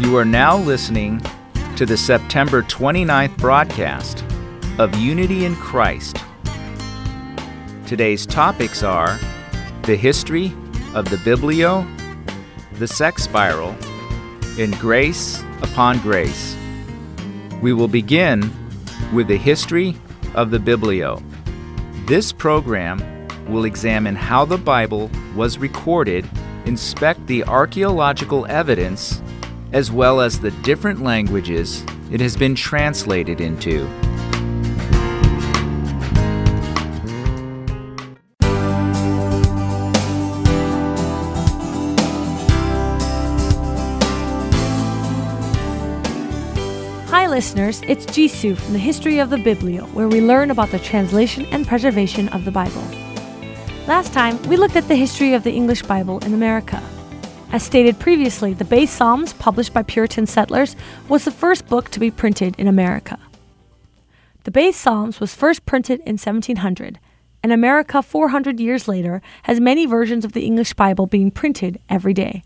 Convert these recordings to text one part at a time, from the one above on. You are now listening to the September 29th broadcast of Unity in Christ. Today's topics are the history of the Biblio, the sex spiral, and grace upon grace. We will begin with the history of the Biblio. This program will examine how the Bible was recorded, inspect the archaeological evidence, as well as the different languages it has been translated into. Hi listeners, it's Jisoo from the History of the Biblio, where we learn about the translation and preservation of the Bible. Last time, we looked at the history of the English Bible in America. As stated previously, the Bay Psalms, published by Puritan settlers, was the first book to be printed in America. The Bay Psalms was first printed in 1700, and America 400 years later has many versions of the English Bible being printed every day.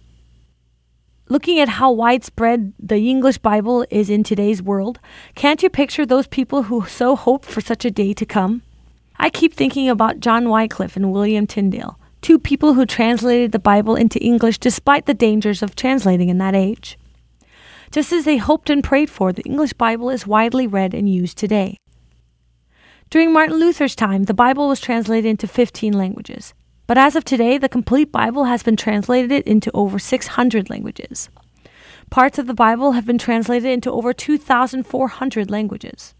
Looking at how widespread the English Bible is in today's world, can't you picture those people who so hope for such a day to come? I keep thinking about John Wycliffe and William Tyndale, two people who translated the Bible into English despite the dangers of translating in that age. Just as they hoped and prayed for, the English Bible is widely read and used today. During Martin Luther's time, the Bible was translated into 15 languages, but as of today, the complete Bible has been translated into over 600 languages. Parts of the Bible have been translated into over 2,400 languages.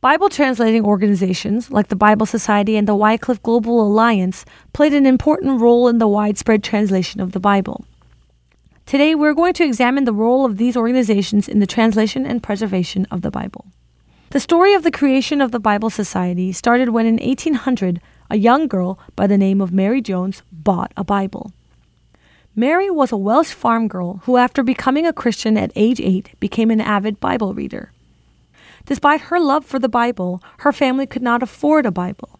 Bible translating organizations, like the Bible Society and the Wycliffe Global Alliance, played an important role in the widespread translation of the Bible. Today, we're going to examine the role of these organizations in the translation and preservation of the Bible. The story of the creation of the Bible Society started when, in 1800, a young girl by the name of Mary Jones bought a Bible. Mary was a Welsh farm girl who, after becoming a Christian at age 8, became an avid Bible reader. Despite her love for the Bible, her family could not afford a Bible.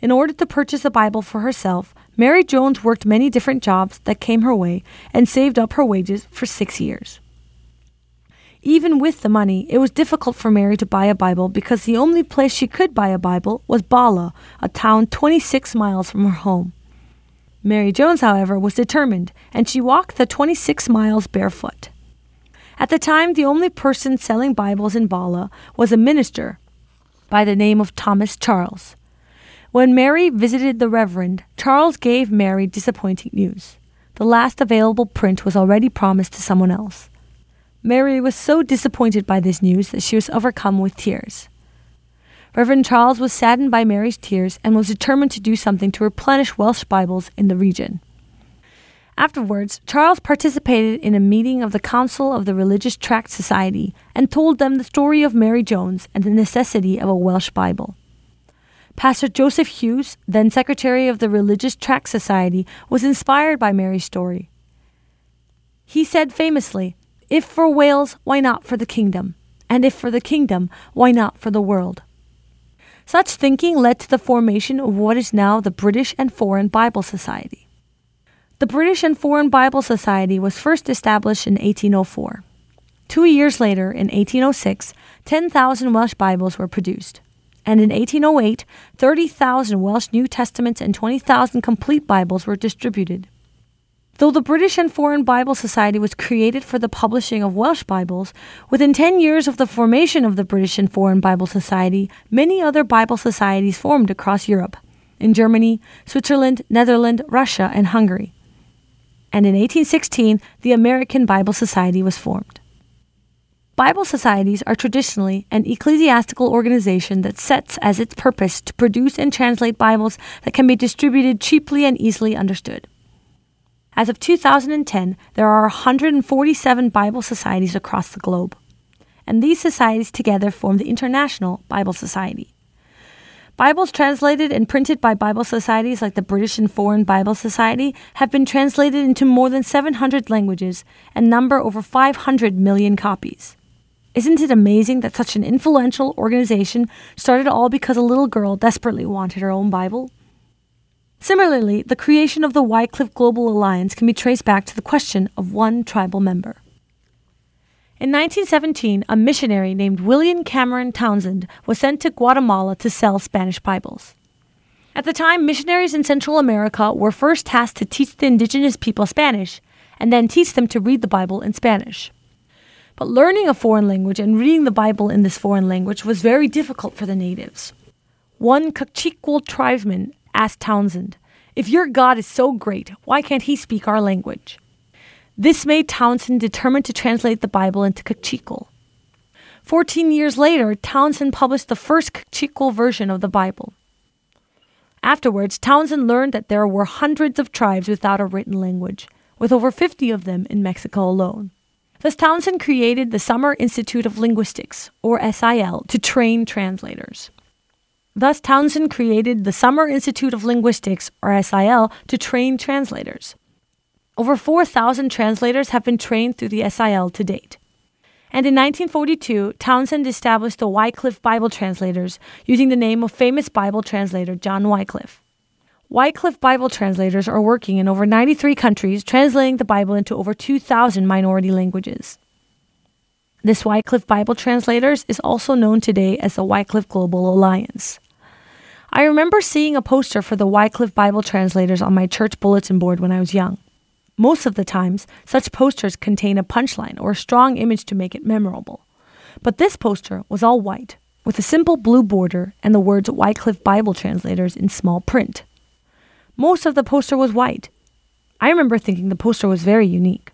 In order to purchase a Bible for herself, Mary Jones worked many different jobs that came her way and saved up her wages for 6 years. Even with the money, it was difficult for Mary to buy a Bible because the only place she could buy a Bible was Bala, a town 26 miles from her home. Mary Jones, however, was determined, and she walked the 26 miles barefoot. At the time, the only person selling Bibles in Bala was a minister by the name of Thomas Charles. When Mary visited the Reverend, Charles gave Mary disappointing news. The last available print was already promised to someone else. Mary was so disappointed by this news that she was overcome with tears. Reverend Charles was saddened by Mary's tears and was determined to do something to replenish Welsh Bibles in the region. Afterwards, Charles participated in a meeting of the Council of the Religious Tract Society and told them the story of Mary Jones and the necessity of a Welsh Bible. Pastor Joseph Hughes, then Secretary of the Religious Tract Society, was inspired by Mary's story. He said famously, "If for Wales, why not for the kingdom? And if for the kingdom, why not for the world?" Such thinking led to the formation of what is now the British and Foreign Bible Society. The British and Foreign Bible Society was first established in 1804. 2 years later, in 1806, 10,000 Welsh Bibles were produced. And in 1808, 30,000 Welsh New Testaments and 20,000 complete Bibles were distributed. Though the British and Foreign Bible Society was created for the publishing of Welsh Bibles, within 10 years of the formation of the British and Foreign Bible Society, many other Bible societies formed across Europe, in Germany, Switzerland, Netherlands, Russia, and Hungary. And in 1816, the American Bible Society was formed. Bible societies are traditionally an ecclesiastical organization that sets as its purpose to produce and translate Bibles that can be distributed cheaply and easily understood. As of 2010, there are 147 Bible societies across the globe, and these societies together form the International Bible Society. Bibles translated and printed by Bible societies like the British and Foreign Bible Society have been translated into more than 700 languages and number over 500 million copies. Isn't it amazing that such an influential organization started all because a little girl desperately wanted her own Bible? Similarly, the creation of the Wycliffe Global Alliance can be traced back to the question of one tribal member. In 1917, a missionary named William Cameron Townsend was sent to Guatemala to sell Spanish Bibles. At the time, missionaries in Central America were first tasked to teach the indigenous people Spanish, and then teach them to read the Bible in Spanish. But learning a foreign language and reading the Bible in this foreign language was very difficult for the natives. One Kaqchikel tribesman asked Townsend, "If your God is so great, why can't he speak our language?" This made Townsend determined to translate the Bible into Kaqchikel. 14 years later, Townsend published the first Kaqchikel version of the Bible. Afterwards, Townsend learned that there were hundreds of tribes without a written language, with over 50 of them in Mexico alone. Thus, Townsend created the Summer Institute of Linguistics, or SIL, to train translators. Over 4,000 translators have been trained through the SIL to date. And in 1942, Townsend established the Wycliffe Bible Translators using the name of famous Bible translator John Wycliffe. Wycliffe Bible Translators are working in over 93 countries, translating the Bible into over 2,000 minority languages. This Wycliffe Bible Translators is also known today as the Wycliffe Global Alliance. I remember seeing a poster for the Wycliffe Bible Translators on my church bulletin board when I was young. Most of the times, such posters contain a punchline or a strong image to make it memorable. But this poster was all white, with a simple blue border and the words Wycliffe Bible Translators in small print. Most of the poster was white. I remember thinking the poster was very unique.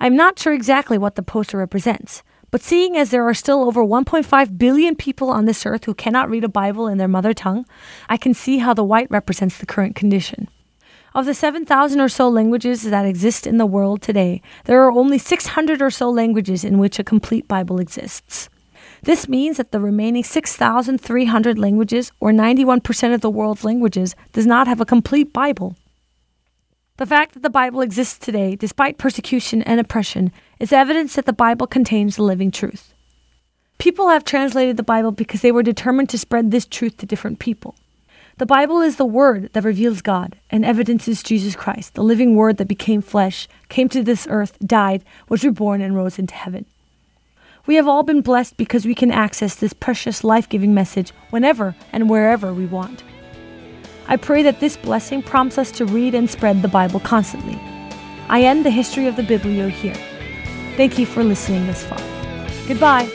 I'm not sure exactly what the poster represents, but seeing as there are still over 1.5 billion people on this earth who cannot read a Bible in their mother tongue, I can see how the white represents the current condition. Of the 7,000 or so languages that exist in the world today, there are only 600 or so languages in which a complete Bible exists. This means that the remaining 6,300 languages, or 91% of the world's languages, does not have a complete Bible. The fact that the Bible exists today, despite persecution and oppression, is evidence that the Bible contains the living truth. People have translated the Bible because they were determined to spread this truth to different people. The Bible is the Word that reveals God and evidences Jesus Christ, the living Word that became flesh, came to this earth, died, was reborn, and rose into heaven. We have all been blessed because we can access this precious life-giving message whenever and wherever we want. I pray that this blessing prompts us to read and spread the Bible constantly. I end the history of the Biblio here. Thank you for listening this far. Goodbye.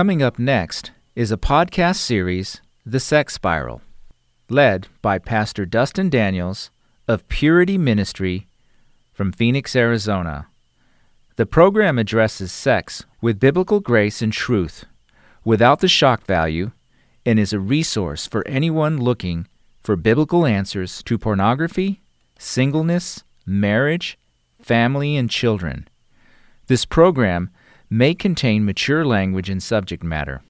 Coming up next is a podcast series, The Sex Spiral, led by Pastor Dustin Daniels of Purity Ministry from Phoenix, Arizona. The program addresses sex with biblical grace and truth, without the shock value, and is a resource for anyone looking for biblical answers to pornography, singleness, marriage, family, and children. This program may contain mature language and subject matter.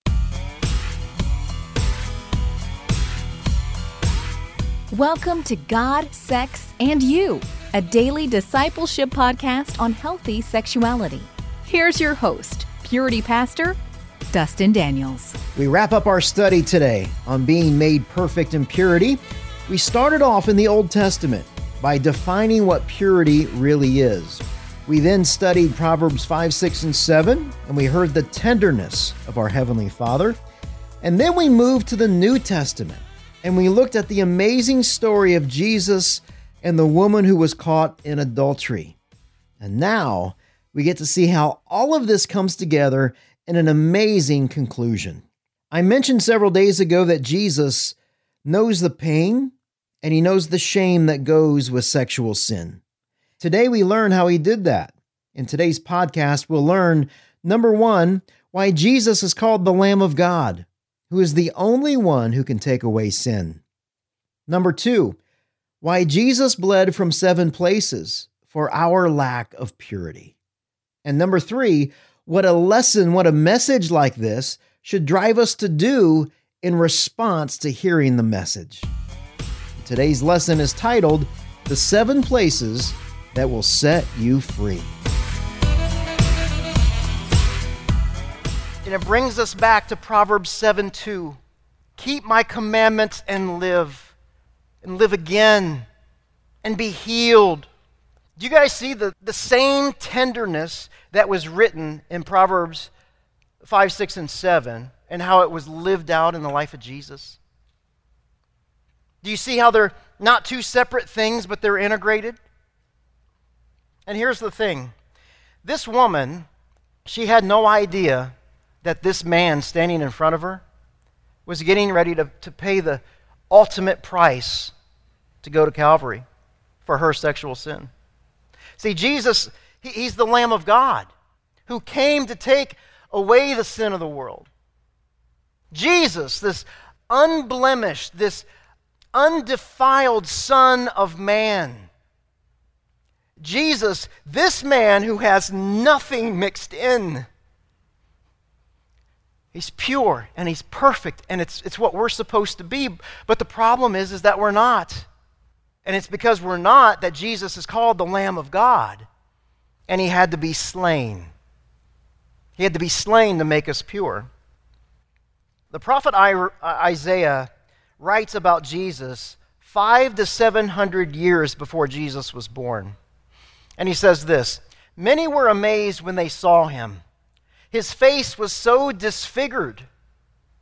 Welcome to God, Sex, and You, a daily discipleship podcast on healthy sexuality. Here's your host, Purity Pastor Dustin Daniels. We wrap up our study today on being made perfect in purity. We started off in the Old Testament by defining what purity really is. We then studied Proverbs 5, 6, and 7, and we heard the tenderness of our Heavenly Father. And then we moved to the New Testament, and we looked at the amazing story of Jesus and the woman who was caught in adultery. And now we get to see how all of this comes together in an amazing conclusion. I mentioned several days ago that Jesus knows the pain and he knows the shame that goes with sexual sin. Today we learn how he did that. In today's podcast, we'll learn, number one, why Jesus is called the Lamb of God, who is the only one who can take away sin. Number two, why Jesus bled from 7 places for our lack of purity. And number three, what a lesson, what a message like this should drive us to do in response to hearing the message. Today's lesson is titled, The 7 Places That Will Set You Free. And it brings us back to Proverbs 7:2. Keep my commandments and live again, and be healed. Do you guys see the same tenderness that was written in Proverbs 5, 6, and 7, and how it was lived out in the life of Jesus? Do you see how they're not 2 separate things, but they're integrated? And here's the thing. This woman, she had no idea that this man standing in front of her was getting ready to pay the ultimate price to go to Calvary for her sexual sin. See, Jesus, he's the Lamb of God who came to take away the sin of the world. Jesus, this unblemished, this undefiled Son of Man. Jesus, this man who has nothing mixed in. He's pure and he's perfect, and it's what we're supposed to be. But the problem is that we're not. And it's because we're not that Jesus is called the Lamb of God. And he had to be slain. He had to be slain to make us pure. The prophet Isaiah writes about Jesus 500 to 700 years before Jesus was born. And he says this, many were amazed when they saw him. His face was so disfigured,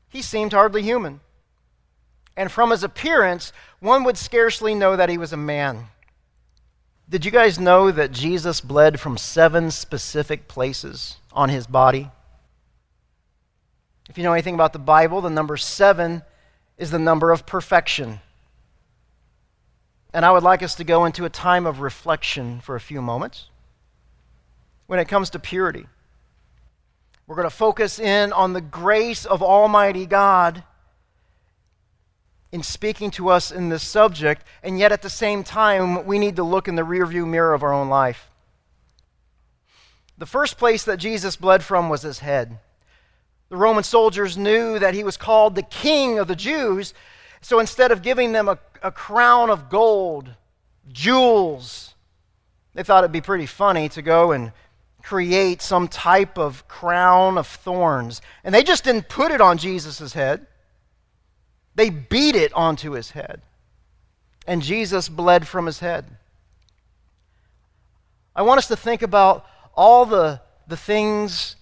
he seemed hardly human. And from his appearance, one would scarcely know that he was a man. Did you guys know that Jesus bled from 7 specific places on his body? If you know anything about the Bible, the number 7 is the number of perfection. And I would like us to go into a time of reflection for a few moments when it comes to purity. We're going to focus in on the grace of Almighty God in speaking to us in this subject, and yet at the same time, we need to look in the rearview mirror of our own life. The first place that Jesus bled from was his head. The Roman soldiers knew that he was called the King of the Jews, so instead of giving them a crown of gold, jewels, they thought it'd be pretty funny to go and create some type of crown of thorns. And they just didn't put it on Jesus' head. They beat it onto his head. And Jesus bled from his head. I want us to think about all the things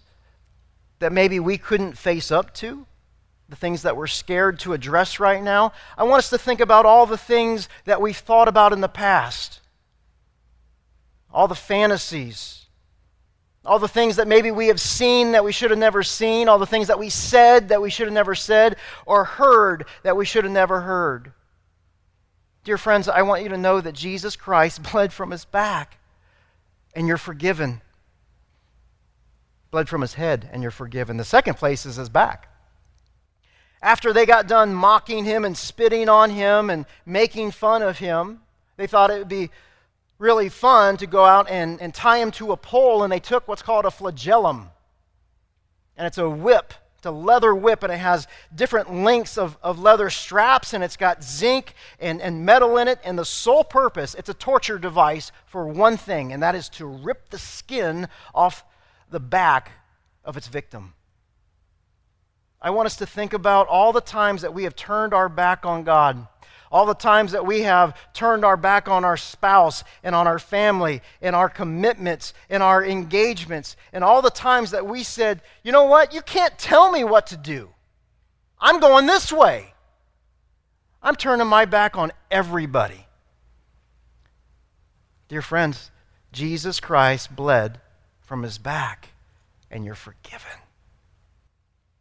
that maybe we couldn't face up to, the things that we're scared to address right now. I want us to think about all the things that we've thought about in the past, all the fantasies, all the things that maybe we have seen that we should have never seen, all the things that we said that we should have never said, or heard that we should have never heard. Dear friends, I want you to know that Jesus Christ bled from his back, and you're forgiven. Bled from his head, and you're forgiven. The second place is his back. After they got done mocking him and spitting on him and making fun of him, they thought it would be really fun to go out and tie him to a pole, and they took what's called a flagellum. And it's a whip, it's a leather whip, and it has different lengths of leather straps, and it's got zinc and metal in it, and the sole purpose, it's a torture device for one thing, and that is to rip the skin off the back of its victim. I want us to think about all the times that we have turned our back on God, all the times that we have turned our back on our spouse and on our family and our commitments and our engagements, and all the times that we said, you know what, you can't tell me what to do. I'm going this way. I'm turning my back on everybody. Dear friends, Jesus Christ bled from his back, and you're forgiven.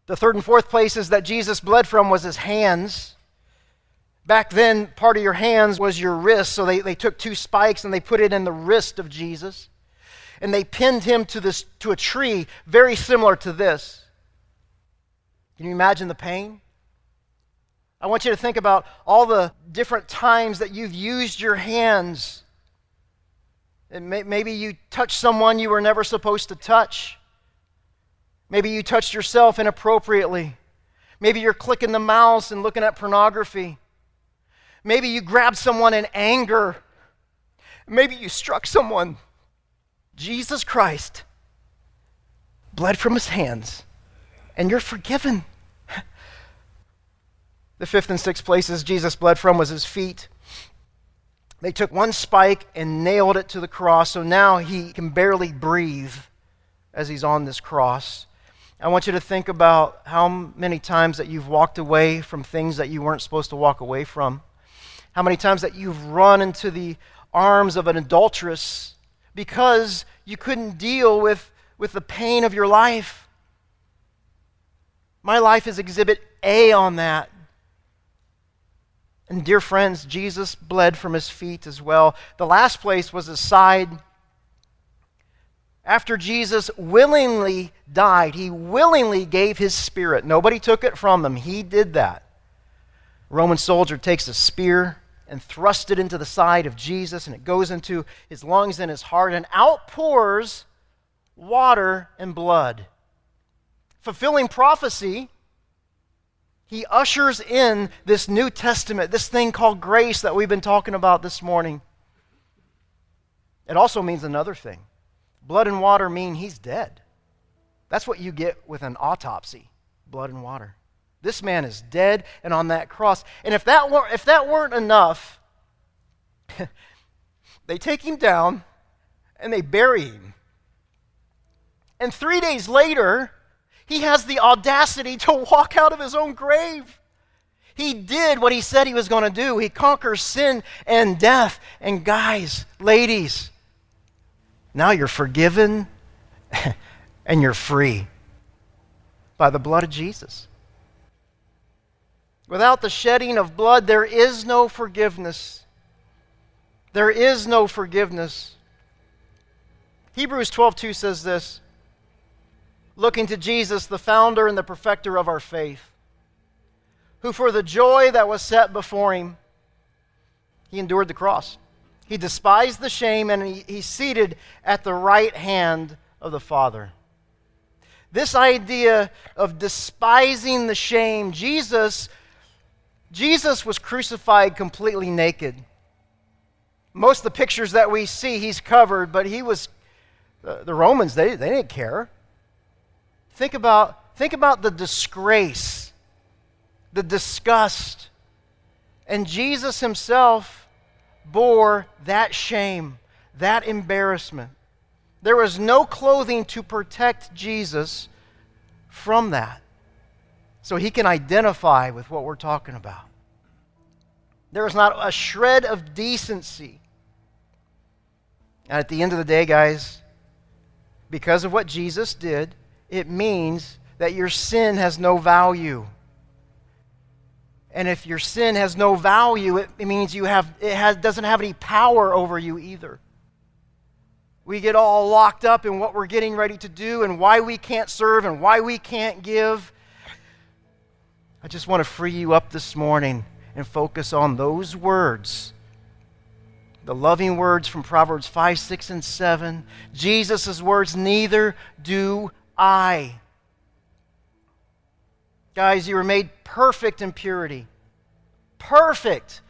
The third and fourth places that Jesus bled from was his hands. Back then, part of your hands was your wrist, so they took two spikes and they put it in the wrist of Jesus, and they pinned him to a tree very similar to this. Can you imagine the pain? I want you to think about all the different times that you've used your hands. And maybe you touched someone you were never supposed to touch. Maybe you touched yourself inappropriately. Maybe you're clicking the mouse and looking at pornography. Maybe you grabbed someone in anger. Maybe you struck someone. Jesus Christ bled from his hands, and you're forgiven. The fifth and sixth places Jesus bled from was his feet. They took one spike and nailed it to the cross, so now he can barely breathe as he's on this cross. I want you to think about how many times that you've walked away from things that you weren't supposed to walk away from. How many times that you've run into the arms of an adulteress because you couldn't deal with the pain of your life. My life is exhibit A on that. And dear friends, Jesus bled from his feet as well. The last place was his side. After Jesus willingly died, he willingly gave his spirit. Nobody took it from him. He did that. A Roman soldier takes a spear and thrusts it into the side of Jesus, and it goes into his lungs and his heart, and out pours water and blood. Fulfilling prophecy, he ushers in this New Testament, this thing called grace that we've been talking about this morning. It also means another thing. Blood and water mean he's dead. That's what you get with an autopsy, blood and water. This man is dead and on that cross. And if that weren't enough, they take him down and they bury him. And 3 days later, he has the audacity to walk out of his own grave. He did what he said he was going to do. He conquers sin and death. And guys, ladies, now you're forgiven and you're free by the blood of Jesus. Without the shedding of blood, there is no forgiveness. There is no forgiveness. Hebrews 12:2 says this, looking to Jesus, the founder and the perfecter of our faith, who for the joy that was set before him, he endured the cross. He despised the shame, and he's seated at the right hand of the Father. This idea of despising the shame, Jesus was crucified completely naked. Most of the pictures that we see, he's covered, but he was, the Romans, they didn't care. Think about the disgrace, the disgust, and Jesus himself bore that shame, that embarrassment. There was no clothing to protect Jesus from that. So he can identify with what we're talking about. There is not a shred of decency. And at the end of the day, guys, because of what Jesus did, it means that your sin has no value. And if your sin has no value, it means doesn't have any power over you either. We get all locked up in what we're getting ready to do and why we can't serve and why we can't give. I just want to free you up this morning and focus on those words, the loving words from Proverbs 5, 6, and 7. Jesus' words, neither do I. Guys, you were made perfect in purity. Perfect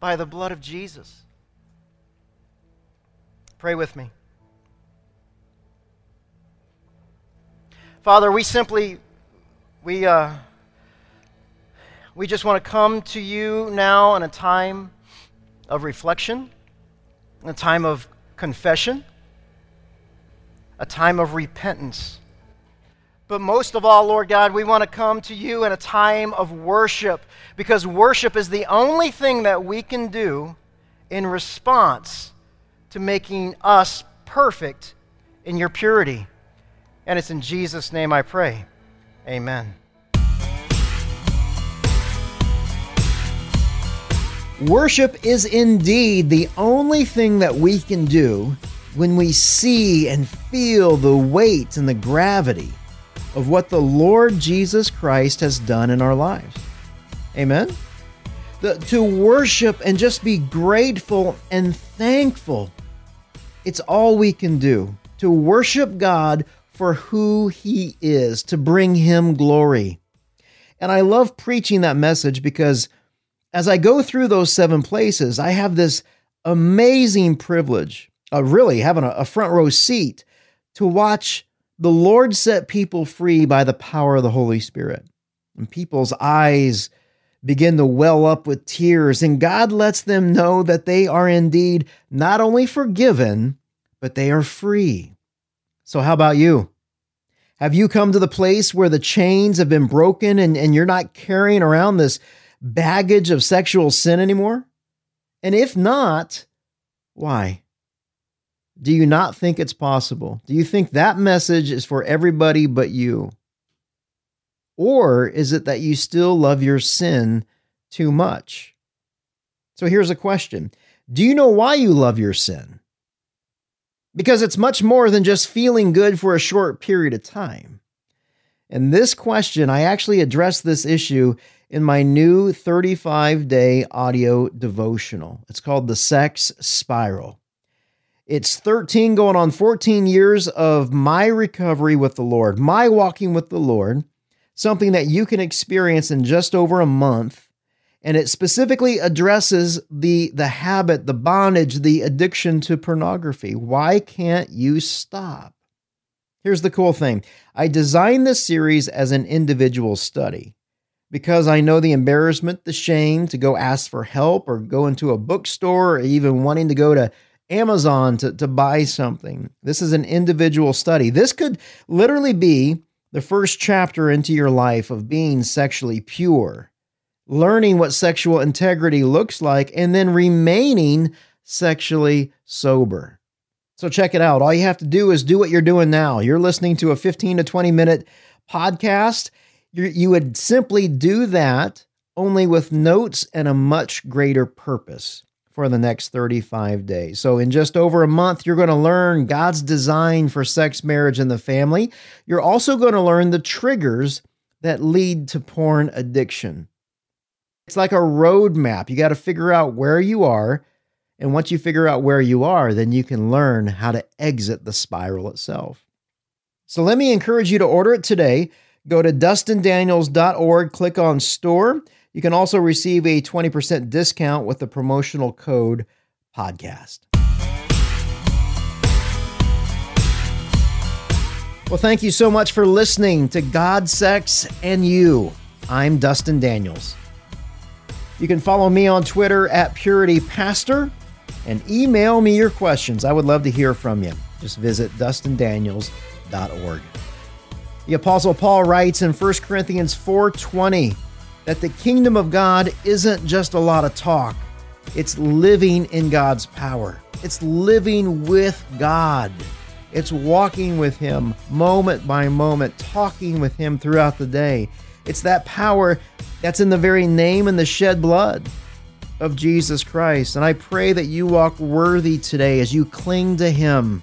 by the blood of Jesus. Pray with me. Father, we just want to come to you now in a time of reflection, a time of confession, a time of repentance. But most of all, Lord God, we want to come to you in a time of worship, because worship is the only thing that we can do in response to making us perfect in your purity. And it's in Jesus' name I pray. Amen. Worship is indeed the only thing that we can do when we see and feel the weight and the gravity of what the Lord Jesus Christ has done in our lives. Amen? To worship and just be grateful and thankful, it's all we can do. To worship God for who He is, to bring Him glory. And I love preaching that message because as I go through those 7 places, I have this amazing privilege of really having a front row seat to watch the Lord set people free by the power of the Holy Spirit. And people's eyes begin to well up with tears, and God lets them know that they are indeed not only forgiven, but they are free. So how about you? Have you come to the place where the chains have been broken and you're not carrying around this baggage of sexual sin anymore? And if not, why? Do you not think it's possible? Do you think that message is for everybody but you? Or is it that you still love your sin too much? So here's a question. Do you know why you love your sin? Because it's much more than just feeling good for a short period of time. And this question, I actually addressed this issue in my new 35-day audio devotional. It's called The Sex Spiral. It's 13 going on 14 years of my recovery with the Lord, my walking with the Lord, something that you can experience in just over a month. And it specifically addresses the habit, the bondage, the addiction to pornography. Why can't you stop? Here's the cool thing. I designed this series as an individual study because I know the embarrassment, the shame to go ask for help or go into a bookstore or even wanting to go to Amazon to buy something. This is an individual study. This could literally be the first chapter into your life of being sexually pure, learning what sexual integrity looks like, and then remaining sexually sober. So check it out. All you have to do is do what you're doing now. You're listening to a 15 to 20 minute podcast. You would simply do that, only with notes and a much greater purpose for the next 35 days. So in just over a month, you're going to learn God's design for sex, marriage, and the family. You're also going to learn the triggers that lead to porn addiction. It's like a roadmap. You got to figure out where you are. And once you figure out where you are, then you can learn how to exit the spiral itself. So let me encourage you to order it today. Go to dustindaniels.org, click on store. You can also receive a 20% discount with the promotional code podcast. Well, thank you so much for listening to God, Sex, and You. I'm Dustin Daniels. You can follow me on Twitter at PurityPastor and email me your questions. I would love to hear from you. Just visit dustindaniels.org. The Apostle Paul writes in 1 Corinthians 4:20, that the kingdom of God isn't just a lot of talk. It's living in God's power. It's living with God. It's walking with Him moment by moment, talking with Him throughout the day. It's that power that's in the very name and the shed blood of Jesus Christ. And I pray that you walk worthy today as you cling to Him.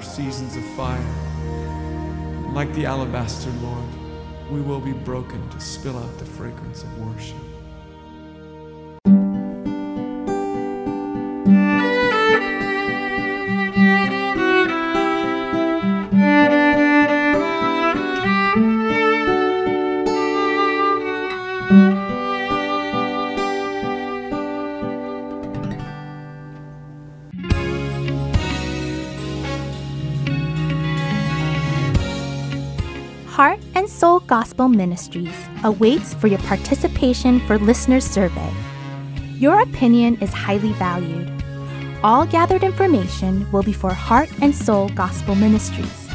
Seasons of fire. Like the alabaster, Lord, we will be broken to spill out the fragrance of worship. Heart and Soul Gospel Ministries awaits for your participation for listener survey. Your opinion is highly valued. All gathered information will be for Heart and Soul Gospel Ministries.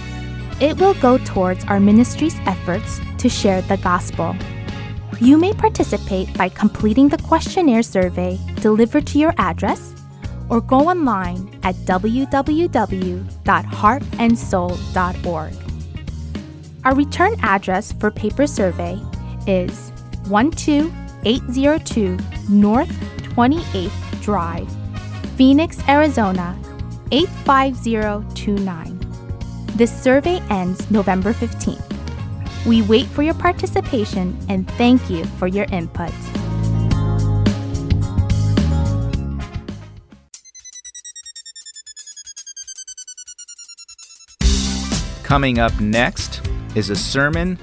It will go towards our ministry's efforts to share the gospel. You may participate by completing the questionnaire survey delivered to your address or go online at www.heartandsoul.org. Our return address for paper survey is 12802 North 28th Drive, Phoenix, Arizona, 85029. This survey ends November 15th. We wait for your participation and thank you for your input. Coming up next is a sermon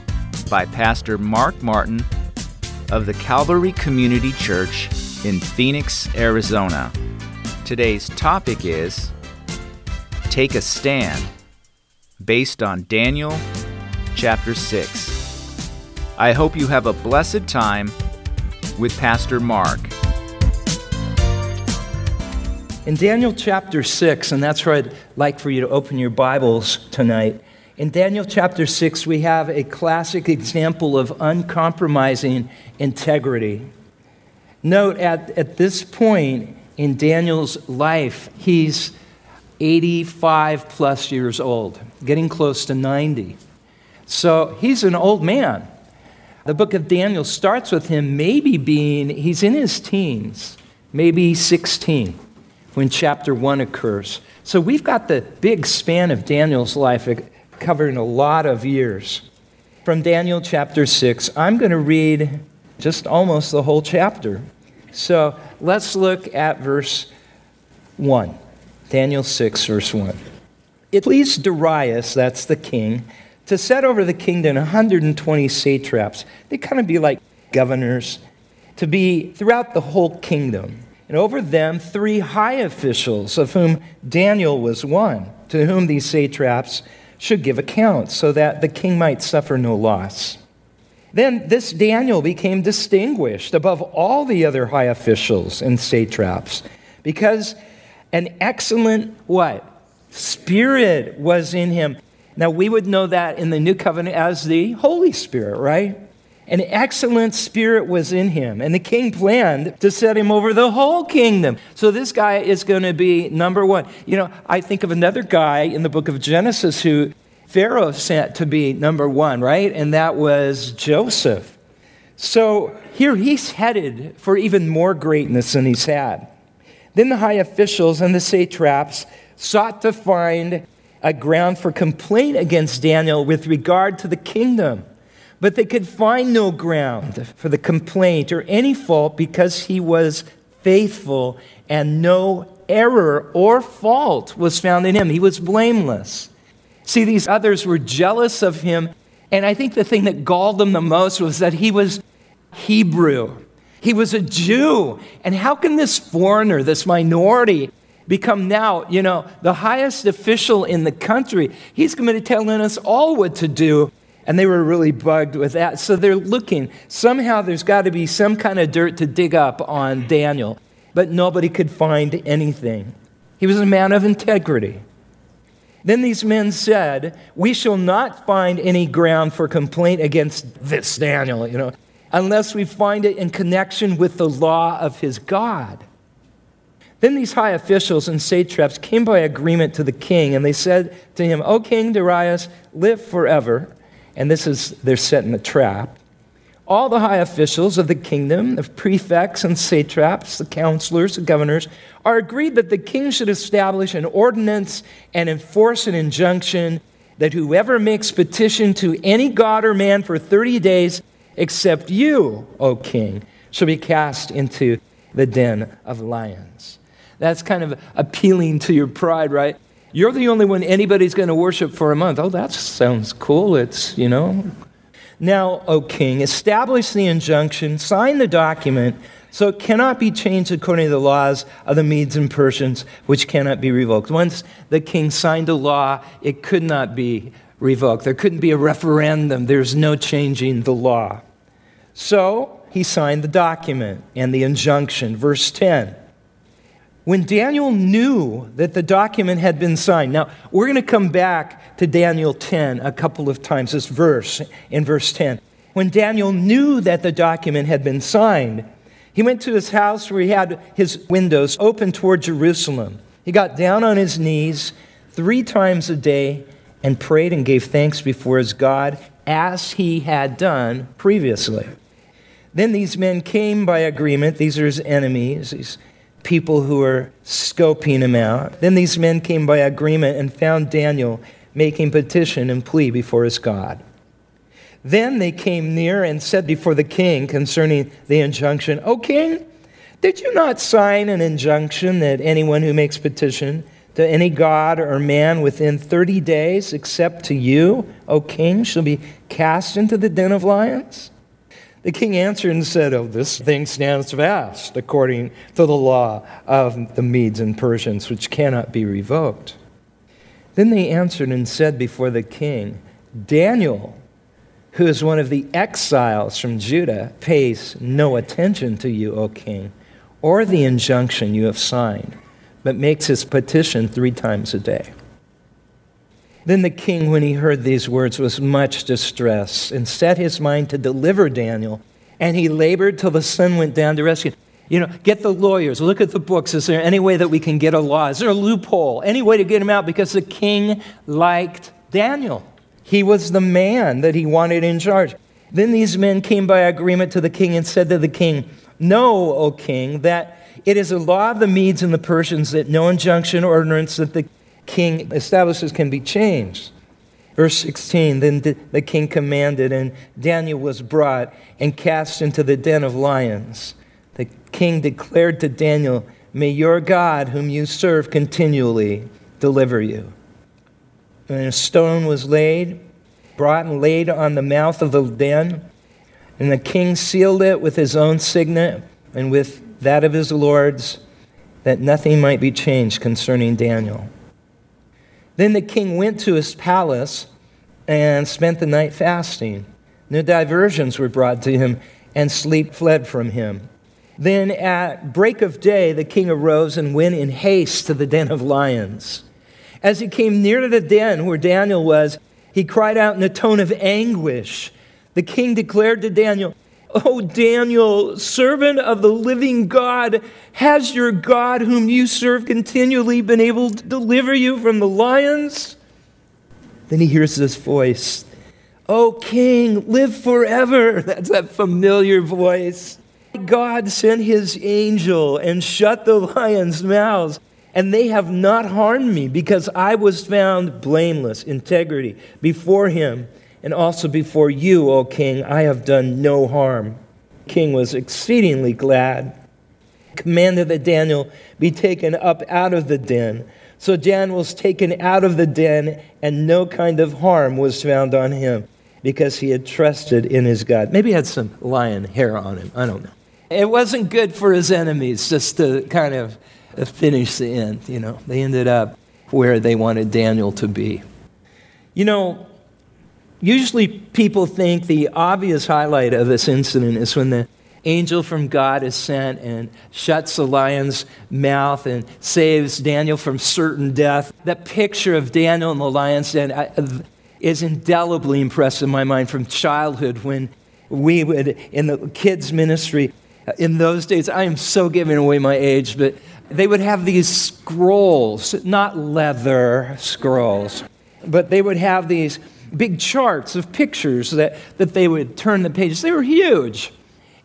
by Pastor Mark Martin of the Calvary Community Church in Phoenix, Arizona. Today's topic is Take a Stand, based on Daniel chapter 6. I hope you have a blessed time with Pastor Mark. In Daniel chapter 6, and that's where I'd like for you to open your Bibles tonight. In Daniel chapter 6, we have a classic example of uncompromising integrity. Note, at this point in Daniel's life, he's 85 plus years old, getting close to 90. So he's an old man. The book of Daniel starts with him maybe being, he's in his teens, maybe 16, when chapter 1 occurs. So we've got the big span of Daniel's life covering a lot of years. From Daniel chapter 6, I'm going to read just almost the whole chapter. So let's look at verse 1. Daniel 6, verse 1. It pleased Darius, that's the king, to set over the kingdom 120 satraps. They kind of be like governors, to be throughout the whole kingdom. And over them, 3 high officials, of whom Daniel was one, to whom these satraps should give account, so that the king might suffer no loss. Then this Daniel became distinguished above all the other high officials and satraps, because an excellent what? Spirit was in him. Now, we would know that in the New Covenant as the Holy Spirit, right? An excellent spirit was in him, and the king planned to set him over the whole kingdom. So this guy is going to be number one. You know, I think of another guy in the book of Genesis who Pharaoh sent to be number one, right? And that was Joseph. So here he's headed for even more greatness than he's had. Then the high officials and the satraps sought to find a ground for complaint against Daniel with regard to the kingdom. But they could find no ground for the complaint or any fault because he was faithful and no error or fault was found in him. He was blameless. See, these others were jealous of him. And I think the thing that galled them the most was that he was Hebrew. He was a Jew. And how can this foreigner, this minority, become now, you know, the highest official in the country? He's committed to telling us all what to do. And they were really bugged with that. So they're looking. Somehow there's got to be some kind of dirt to dig up on Daniel. But nobody could find anything. He was a man of integrity. Then these men said, we shall not find any ground for complaint against this Daniel, you know, unless we find it in connection with the law of his God. Then these high officials and satraps came by agreement to the king, and they said to him, O King Darius, live forever. And this is, they're setting a trap. All the high officials of the kingdom, the prefects and satraps, the counselors, the governors, are agreed that the king should establish an ordinance and enforce an injunction that whoever makes petition to any god or man for 30 days, except you, O king, shall be cast into the den of lions. That's kind of appealing to your pride, right? You're the only one anybody's going to worship for a month. Oh, that sounds cool. It's, you know. Now, O king, establish the injunction, sign the document, so it cannot be changed according to the laws of the Medes and Persians, which cannot be revoked. Once the king signed a law, it could not be revoked. There couldn't be a referendum. There's no changing the law. So he signed the document and the injunction. Verse 10. when Daniel knew that the document had been signed. Now, we're going to come back to Daniel 10 a couple of times, this verse in verse 10. When Daniel knew that the document had been signed, he went to his house where he had his windows open toward Jerusalem. He got down on his knees 3 times a day and prayed and gave thanks before his God as he had done previously. Then these men came by agreement. These are his enemies, these people who are scoping him out. Then these men came by agreement and found Daniel making petition and plea before his God. Then they came near and said before the king concerning the injunction, "O king, did you not sign an injunction that anyone who makes petition to any god or man within 30 days except to you, O king, shall be cast into the den of lions?" The king answered and said, "Oh, this thing stands fast according to the law of the Medes and Persians, which cannot be revoked." Then they answered and said before the king, "Daniel, who is one of the exiles from Judah, pays no attention to you, O king, or the injunction you have signed, but makes his petition 3 times a day. Then the king, when he heard these words, was much distressed and set his mind to deliver Daniel, and he labored till the sun went down to rescue him. You know, get the lawyers, look at the books. Is there any way that we can get a law? Is there a loophole? Any way to get him out? Because the king liked Daniel. He was the man that he wanted in charge. Then these men came by agreement to the king and said to the king, "Know, O king, that it is a law of the Medes and the Persians that no injunction or ordinance that the king establishes can be changed." Verse 16, then the king commanded, and Daniel was brought and cast into the den of lions. The king declared to Daniel, "May your God, whom you serve continually, deliver you." And a stone was brought and laid on the mouth of the den, and the king sealed it with his own signet and with that of his lords, that nothing might be changed concerning Daniel. Then the king went to his palace and spent the night fasting. No diversions were brought to him, and sleep fled from him. Then at break of day, the king arose and went in haste to the den of lions. As he came near to the den where Daniel was, he cried out in a tone of anguish. The king declared to Daniel, "O Daniel, servant of the living God, has your God, whom you serve continually, been able to deliver you from the lions?" Then he hears this voice, "O king, live forever." That's that familiar voice. "God sent his angel and shut the lions' mouths, and they have not harmed me, because I was found blameless, integrity, before him. And also before you, O king, I have done no harm." The king was exceedingly glad, commanded that Daniel be taken up out of the den. So Daniel was taken out of the den, and no kind of harm was found on him, because he had trusted in his God. Maybe he had some lion hair on him. I don't know. It wasn't good for his enemies just to kind of finish the end, you know. They ended up where they wanted Daniel to be. You know, usually people think the obvious highlight of this incident is when the angel from God is sent and shuts the lion's mouth and saves Daniel from certain death. That picture of Daniel in the lion's den is indelibly impressed in my mind from childhood, when we would, in the kids' ministry in those days, I am so giving away my age, but they would have these scrolls, not leather scrolls, but they would have these big charts of pictures that they would turn the pages. They were huge.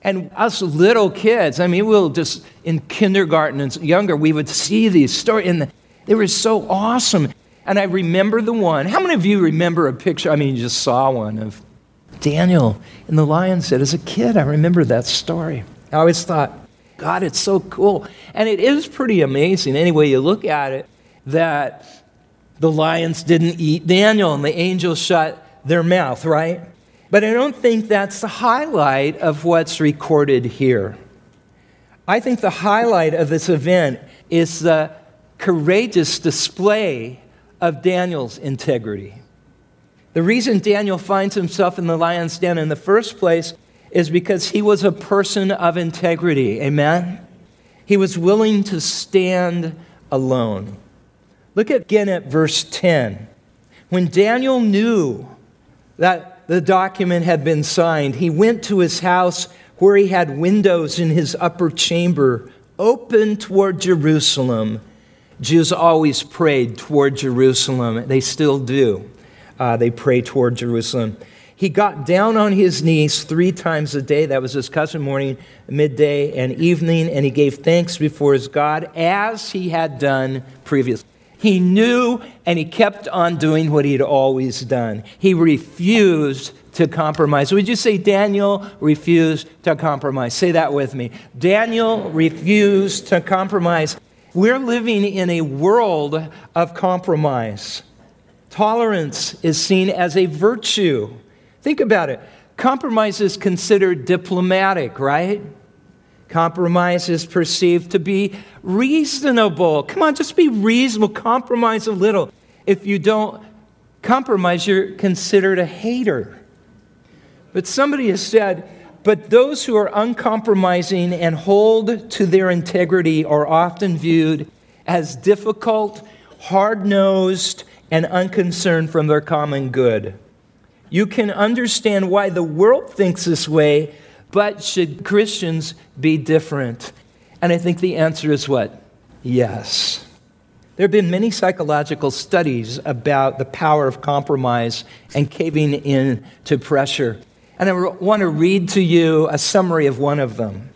And us little kids, I mean, we'll just, in kindergarten and younger, we would see these stories, and they were so awesome. And I remember the one. How many of you remember a picture? I mean, you just saw one of Daniel in the lion's den. As a kid, I remember that story. I always thought, God, it's so cool. And it is pretty amazing, any way you look at it, that the lions didn't eat Daniel, and the angels shut their mouth, right? But I don't think that's the highlight of what's recorded here. I think the highlight of this event is the courageous display of Daniel's integrity. The reason Daniel finds himself in the lion's den in the first place is because he was a person of integrity, amen? He was willing to stand alone. Look again at verse 10. When Daniel knew that the document had been signed, he went to his house where he had windows in his upper chamber open toward Jerusalem. Jews always prayed toward Jerusalem. They still do. They pray toward Jerusalem. He got down on his knees 3 times a day. That was his custom, morning, midday, and evening. And he gave thanks before his God as he had done previously. He knew and he kept on doing what he'd always done. He refused to compromise. Would you say Daniel refused to compromise? Say that with me. Daniel refused to compromise. We're living in a world of compromise. Tolerance is seen as a virtue. Think about it. Compromise is considered diplomatic, right? Compromise is perceived to be reasonable. Come on, just be reasonable. Compromise a little. If you don't compromise, you're considered a hater. But somebody has said, but those who are uncompromising and hold to their integrity are often viewed as difficult, hard-nosed, and unconcerned from their common good. You can understand why the world thinks this way, but should Christians be different? And I think the answer is what? Yes. There have been many psychological studies about the power of compromise and caving in to pressure. And I want to read to you a summary of one of them.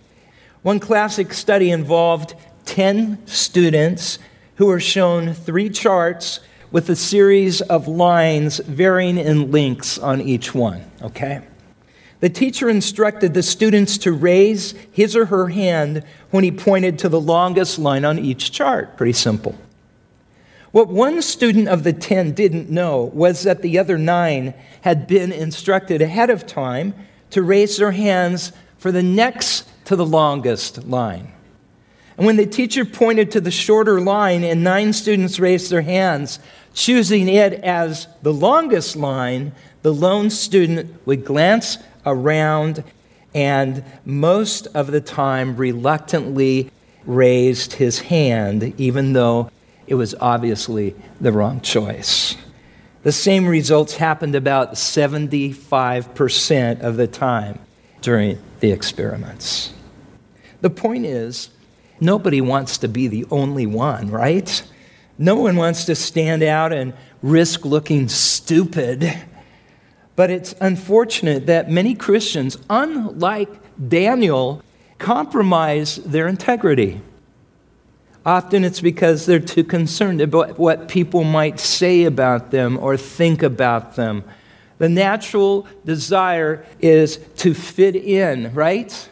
One classic study involved 10 students who were shown 3 charts with a series of lines varying in lengths on each one, okay? The teacher instructed the students to raise his or her hand when he pointed to the longest line on each chart. Pretty simple. What one student of the 10 didn't know was that the other 9 had been instructed ahead of time to raise their hands for the next to the longest line. And when the teacher pointed to the shorter line and 9 students raised their hands, choosing it as the longest line, the lone student would glance around and most of the time reluctantly raised his hand, even though it was obviously the wrong choice. The same results happened about 75% of the time during the experiments. The point is, nobody wants to be the only one, right? No one wants to stand out and risk looking stupid. But it's unfortunate that many Christians, unlike Daniel, compromise their integrity. Often it's because they're too concerned about what people might say about them or think about them. The natural desire is to fit in, right?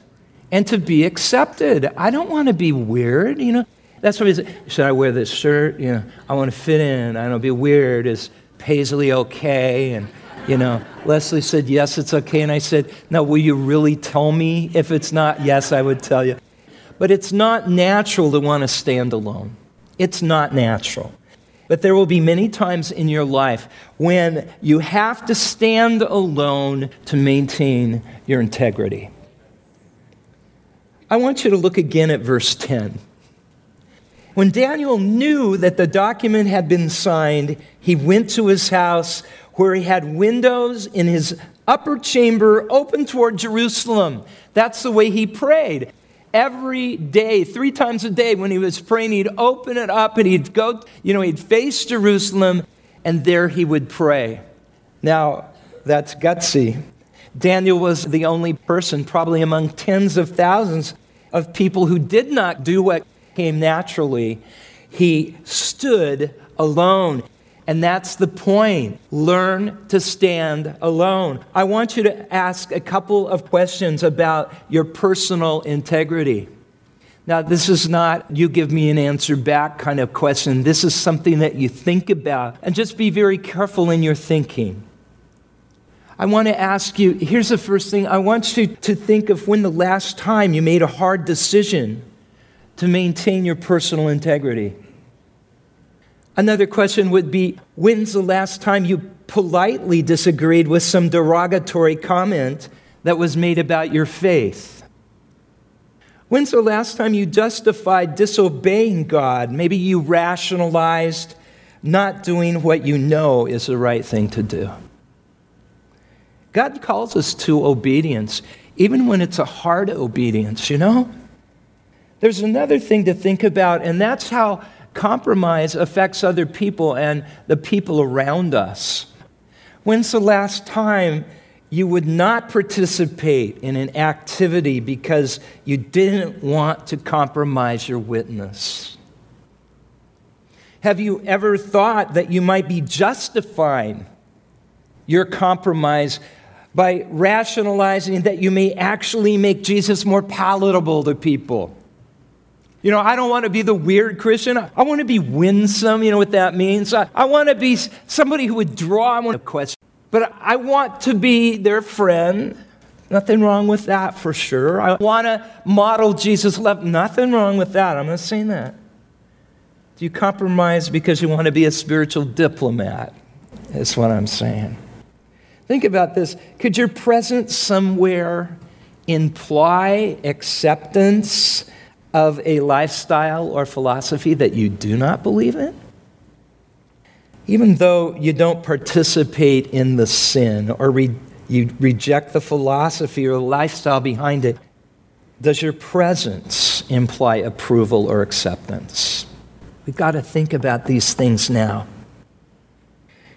And to be accepted. I don't want to be weird, you know. That's what he said. Should I wear this shirt? You know, I want to fit in. I don't want to be weird. Is Paisley okay? And, you know, Leslie said, yes, it's okay. And I said, now, will you really tell me if it's not? Yes, I would tell you. But it's not natural to want to stand alone. It's not natural. But there will be many times in your life when you have to stand alone to maintain your integrity. I want you to look again at verse 10. When Daniel knew that the document had been signed, he went to his house where he had windows in his upper chamber open toward Jerusalem. That's the way he prayed. Every day, 3 times a day when he was praying, he'd open it up and he'd go, you know, he'd face Jerusalem and there he would pray. Now, that's gutsy. Daniel was the only person, probably among tens of thousands of people who did not do what came naturally. He stood alone. And that's the point. Learn to stand alone. I want you to ask a couple of questions about your personal integrity. Now, this is not you give me an answer back kind of question. This is something that you think about. And just be very careful in your thinking. I want to ask you, here's the first thing. I want you to think of when the last time you made a hard decision to maintain your personal integrity. Another question would be, when's the last time you politely disagreed with some derogatory comment that was made about your faith? When's the last time you justified disobeying God? Maybe you rationalized not doing what you know is the right thing to do. God calls us to obedience, even when it's a hard obedience, you know? There's another thing to think about, and that's how compromise affects other people and the people around us. When's the last time you would not participate in an activity because you didn't want to compromise your witness? Have you ever thought that you might be justifying your compromise by rationalizing that you may actually make Jesus more palatable to people? You know, I don't want to be the weird Christian. I want to be winsome. You know what that means? I want to be somebody who would draw. I want to question. But I want to be their friend. Nothing wrong with that for sure. I want to model Jesus' love. Nothing wrong with that. I'm not saying that. Do you compromise because you want to be a spiritual diplomat? That's what I'm saying. Think about this. Could your presence somewhere imply acceptance of a lifestyle or philosophy that you do not believe in? Even though you don't participate in the sin or you reject the philosophy or the lifestyle behind it, does your presence imply approval or acceptance? We've got to think about these things now.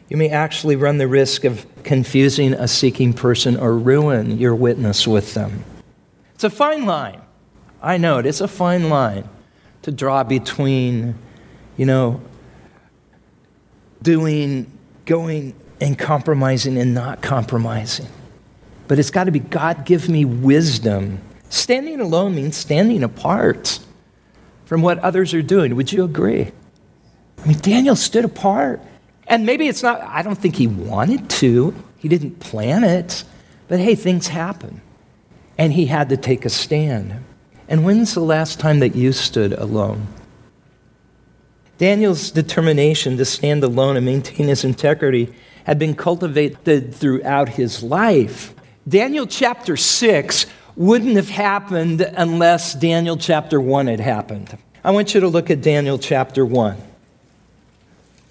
You may actually run the risk of confusing a seeking person or ruin your witness with them. It's a fine line. I know it. It's a fine line to draw between, you know, doing, going, and compromising and not compromising. But it's got to be, God, give me wisdom. Standing alone means standing apart from what others are doing. Would you agree? I mean, Daniel stood apart. And maybe it's not, I don't think he wanted to. He didn't plan it. But hey, things happen. And he had to take a stand. And when's the last time that you stood alone? Daniel's determination to stand alone and maintain his integrity had been cultivated throughout his life. Daniel chapter 6 wouldn't have happened unless Daniel chapter 1 had happened. I want you to look at Daniel chapter 1.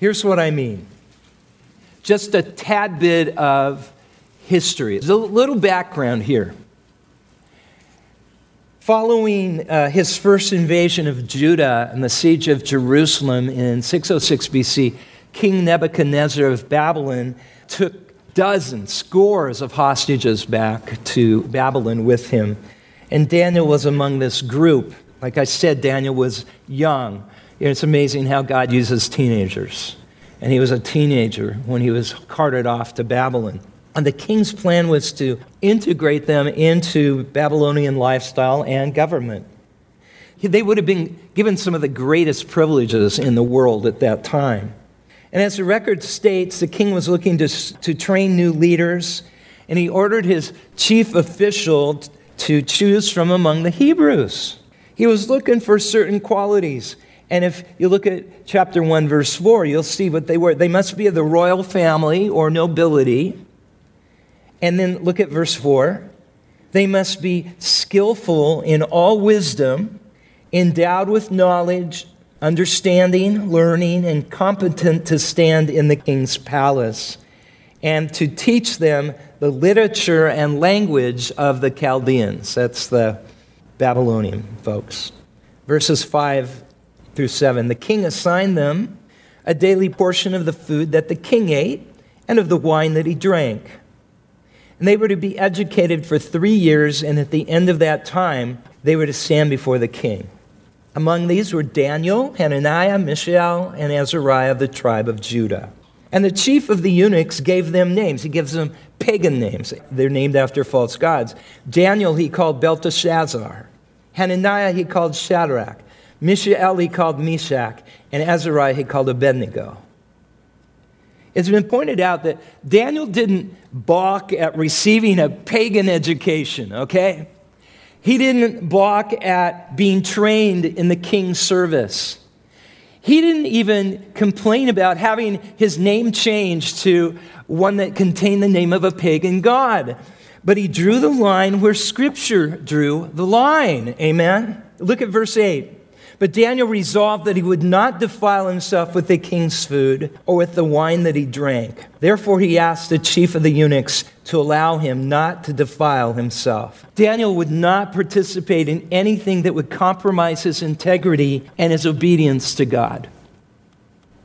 Here's what I mean. Just a tad bit of history. There's a little background here. Following his first invasion of Judah and the siege of Jerusalem in 606 BC, King Nebuchadnezzar of Babylon took dozens, scores of hostages back to Babylon with him. And Daniel was among this group. Like I said, Daniel was young. It's amazing how God uses teenagers. And he was a teenager when he was carted off to Babylon. And the king's plan was to integrate them into Babylonian lifestyle and government. They would have been given some of the greatest privileges in the world at that time. And as the record states, the king was looking to train new leaders, and he ordered his chief official to choose from among the Hebrews. He was looking for certain qualities. And if you look at chapter 1, verse 4, you'll see what they were. They must be of the royal family or nobility. And then look at verse 4. They must be skillful in all wisdom, endowed with knowledge, understanding, learning, and competent to stand in the king's palace, and to teach them the literature and language of the Chaldeans. That's the Babylonian folks. Verses 5 through 7. The king assigned them a daily portion of the food that the king ate and of the wine that he drank. And they were to be educated for 3 years, and at the end of that time, they were to stand before the king. Among these were Daniel, Hananiah, Mishael, and Azariah of the tribe of Judah. And the chief of the eunuchs gave them names. He gives them pagan names. They're named after false gods. Daniel he called Belteshazzar. Hananiah he called Shadrach. Mishael he called Meshach. And Azariah he called Abednego. It's been pointed out that Daniel didn't balk at receiving a pagan education, okay? He didn't balk at being trained in the king's service. He didn't even complain about having his name changed to one that contained the name of a pagan god. But he drew the line where Scripture drew the line. Amen? Look at verse 8. But Daniel resolved that he would not defile himself with the king's food or with the wine that he drank. Therefore, he asked the chief of the eunuchs to allow him not to defile himself. Daniel would not participate in anything that would compromise his integrity and his obedience to God.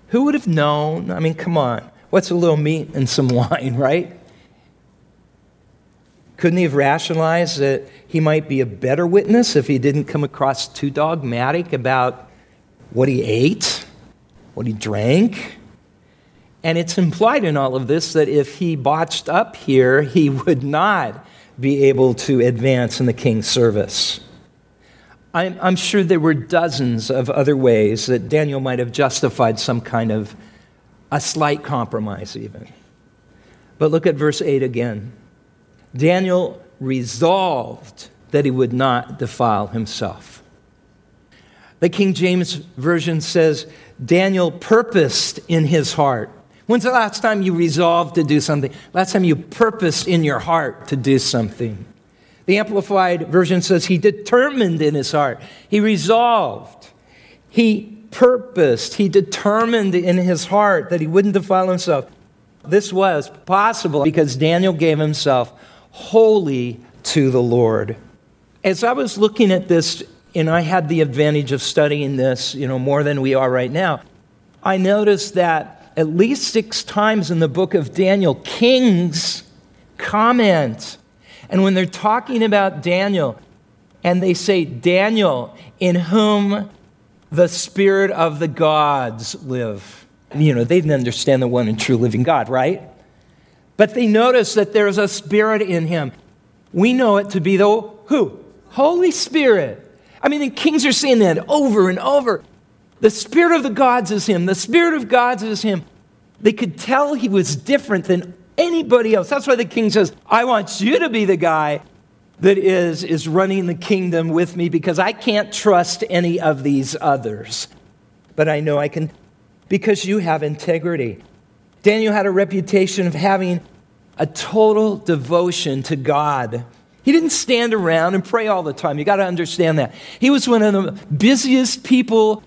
Who would have known? I mean, come on. What's a little meat and some wine, right? Couldn't he have rationalized that he might be a better witness if he didn't come across too dogmatic about what he ate, what he drank? And it's implied in all of this that if he botched up here, he would not be able to advance in the king's service. I'm sure there were dozens of other ways that Daniel might have justified some kind of a slight compromise even. But look at verse 8 again. Daniel resolved that he would not defile himself. The King James Version says, Daniel purposed in his heart. When's the last time you resolved to do something? Last time you purposed in your heart to do something. The Amplified Version says he determined in his heart. He resolved. He purposed. He determined in his heart that he wouldn't defile himself. This was possible because Daniel gave himself wholly to the Lord. As I was looking at this, and I had the advantage of studying this, more than we are right now, I noticed that at least 6 times in the book of Daniel, kings comment. And when they're talking about Daniel, and they say, Daniel, in whom the spirit of the gods live. They didn't understand the one and true living God, right? But they notice that there's a spirit in him. We know it to be the who? Holy Spirit. The kings are saying that over and over. The spirit of the gods is him. The spirit of gods is him. They could tell he was different than anybody else. That's why the king says, I want you to be the guy that is running the kingdom with me because I can't trust any of these others. But I know I can because you have integrity. Daniel had a reputation of having a total devotion to God. He didn't stand around and pray all the time. You got to understand that. He was one of the busiest people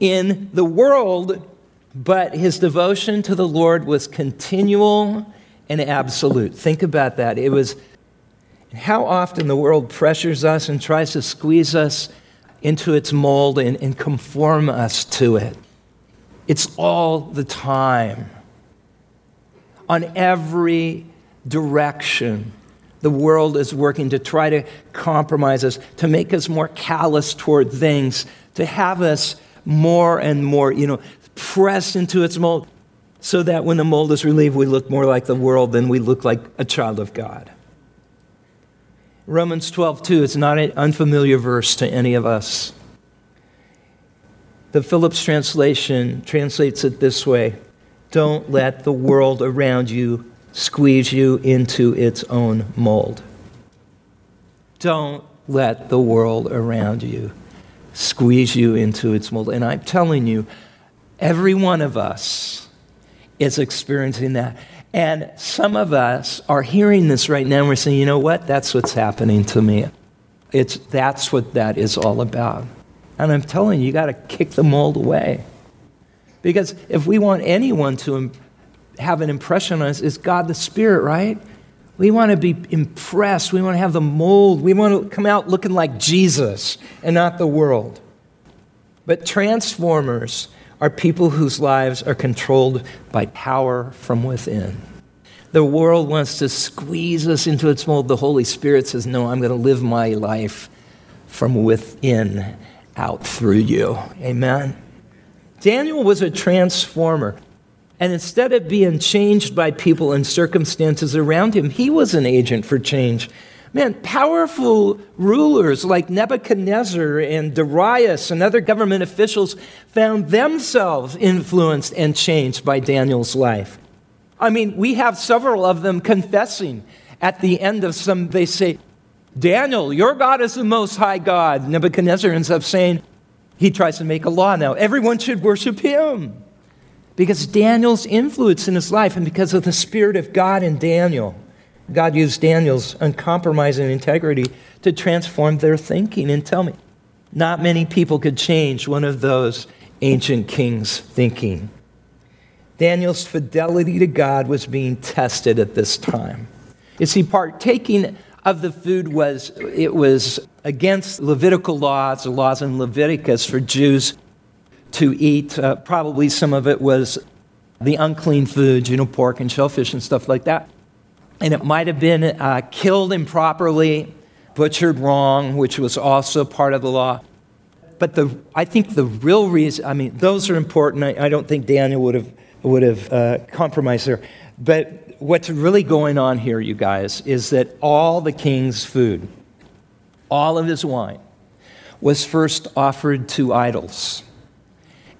in the world, but his devotion to the Lord was continual and absolute. Think about that. It was how often the world pressures us and tries to squeeze us into its mold and conform us to it. It's all the time. On every direction, the world is working to try to compromise us, to make us more callous toward things, to have us more and more, pressed into its mold, so that when the mold is relieved, we look more like the world than we look like a child of God. Romans 12:2 is not an unfamiliar verse to any of us. The Phillips translation translates it this way. Don't let the world around you squeeze you into its own mold. Don't let the world around you squeeze you into its mold. And I'm telling you, every one of us is experiencing that. And some of us are hearing this right now and we're saying, that's what's happening to me. That's what that is all about. And I'm telling you, you got to kick the mold away. Because if we want anyone to have an impression on us, it's God the Spirit, right? We want to be impressed. We want to have the mold. We want to come out looking like Jesus and not the world. But transformers are people whose lives are controlled by power from within. The world wants to squeeze us into its mold. The Holy Spirit says, no, I'm going to live my life from within out through you. Amen. Daniel was a transformer. And instead of being changed by people and circumstances around him, he was an agent for change. Man, powerful rulers like Nebuchadnezzar and Darius and other government officials found themselves influenced and changed by Daniel's life. We have several of them confessing at the end of some, they say, Daniel, your God is the most high God. Nebuchadnezzar ends up saying, he tries to make a law now. Everyone should worship him. Because Daniel's influence in his life and because of the Spirit of God in Daniel, God used Daniel's uncompromising integrity to transform their thinking. And tell me, not many people could change one of those ancient kings' thinking. Daniel's fidelity to God was being tested at this time. You see, partaking of the food was against Levitical laws, the laws in Leviticus for Jews to eat. Probably some of it was the unclean foods, pork and shellfish and stuff like that. And it might have been killed improperly, butchered wrong, which was also part of the law. But I think the real reason, those are important. I don't think Daniel would have compromised there. But what's really going on here, you guys, is that all the king's food, all of his wine, was first offered to idols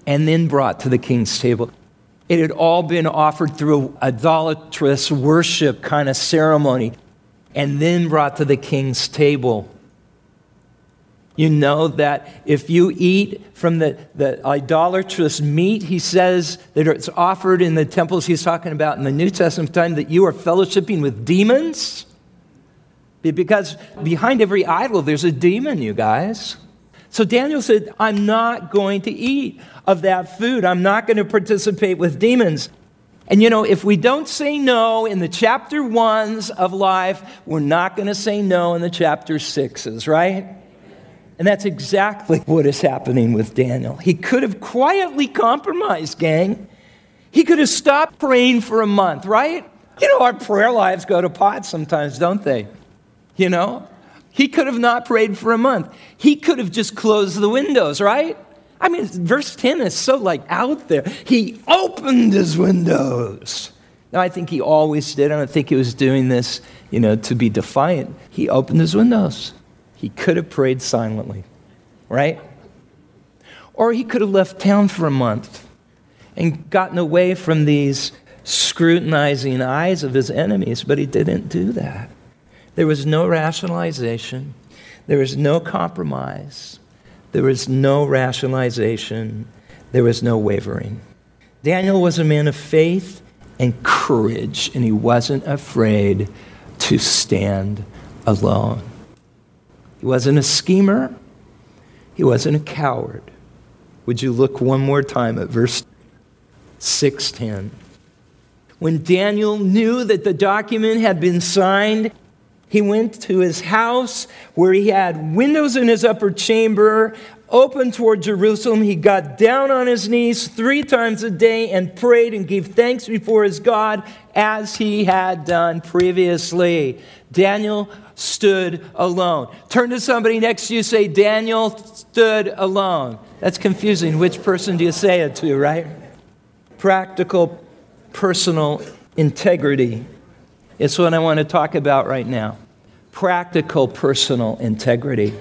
and then brought to the king's table. It had all been offered through idolatrous worship kind of ceremony and then brought to the king's table. You know that if you eat from the idolatrous meat, he says, that it's offered in the temples he's talking about in the New Testament time, that you are fellowshipping with demons. Because behind every idol, there's a demon, you guys. So Daniel said, I'm not going to eat of that food. I'm not going to participate with demons. And if we don't say no in the chapter 1s of life, we're not going to say no in the chapter 6s, right? And that's exactly what is happening with Daniel. He could have quietly compromised, gang. He could have stopped praying for a month, right? Our prayer lives go to pot sometimes, don't they? He could have not prayed for a month. He could have just closed the windows, right? Verse 10 is so out there. He opened his windows. Now, I think he always did. I don't think he was doing this, to be defiant. He opened his windows. He could have prayed silently, right? Or he could have left town for a month and gotten away from these scrutinizing eyes of his enemies, but he didn't do that. There was no rationalization. There was no compromise. There was no rationalization. There was no wavering. Daniel was a man of faith and courage, and he wasn't afraid to stand alone. He wasn't a schemer. He wasn't a coward. Would you look one more time at verse 6:10? When Daniel knew that the document had been signed, he went to his house where he had windows in his upper chamber, open toward Jerusalem. He got down on his knees 3 times a day and prayed and gave thanks before his God as he had done previously. Daniel stood alone. Turn to somebody next to you, say, Daniel stood alone. That's confusing. Which person do you say it to, right? Practical, personal integrity. It's what I want to talk about right now. Practical, personal integrity.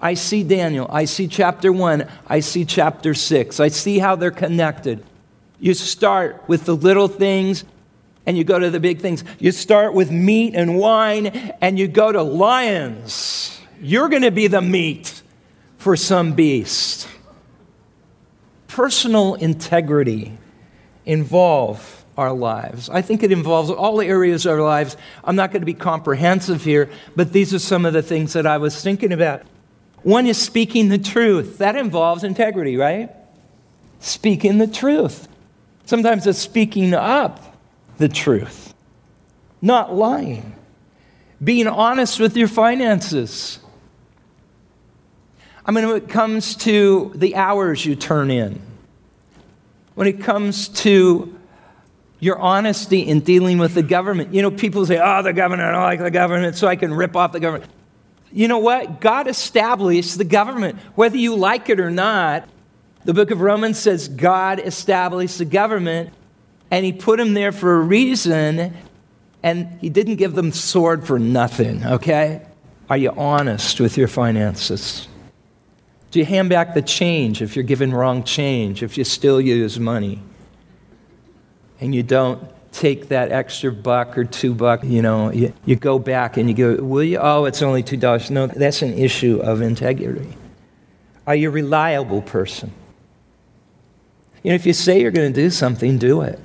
I see Daniel. I see chapter 1. I see chapter 6. I see how they're connected. You start with the little things, and you go to the big things. You start with meat and wine, and you go to lions. You're going to be the meat for some beast. Personal integrity involves our lives. I think it involves all the areas of our lives. I'm not going to be comprehensive here, but these are some of the things that I was thinking about. One is speaking the truth. That involves integrity, right? Speaking the truth. Sometimes it's speaking up the truth, not lying, being honest with your finances. When it comes to the hours you turn in, when it comes to your honesty in dealing with the government, people say, the government, I don't like the government, so I can rip off the government. You know what? God established the government, whether you like it or not. The book of Romans says God established the government, and he put them there for a reason, and he didn't give them sword for nothing, okay? Are you honest with your finances? Do you hand back the change if you're given wrong change, if you still use money? And you don't take that extra buck or $2, you go back and you go, will you? Oh, it's only $2. No, that's an issue of integrity. Are you a reliable person? If you say you're going to do something, do it.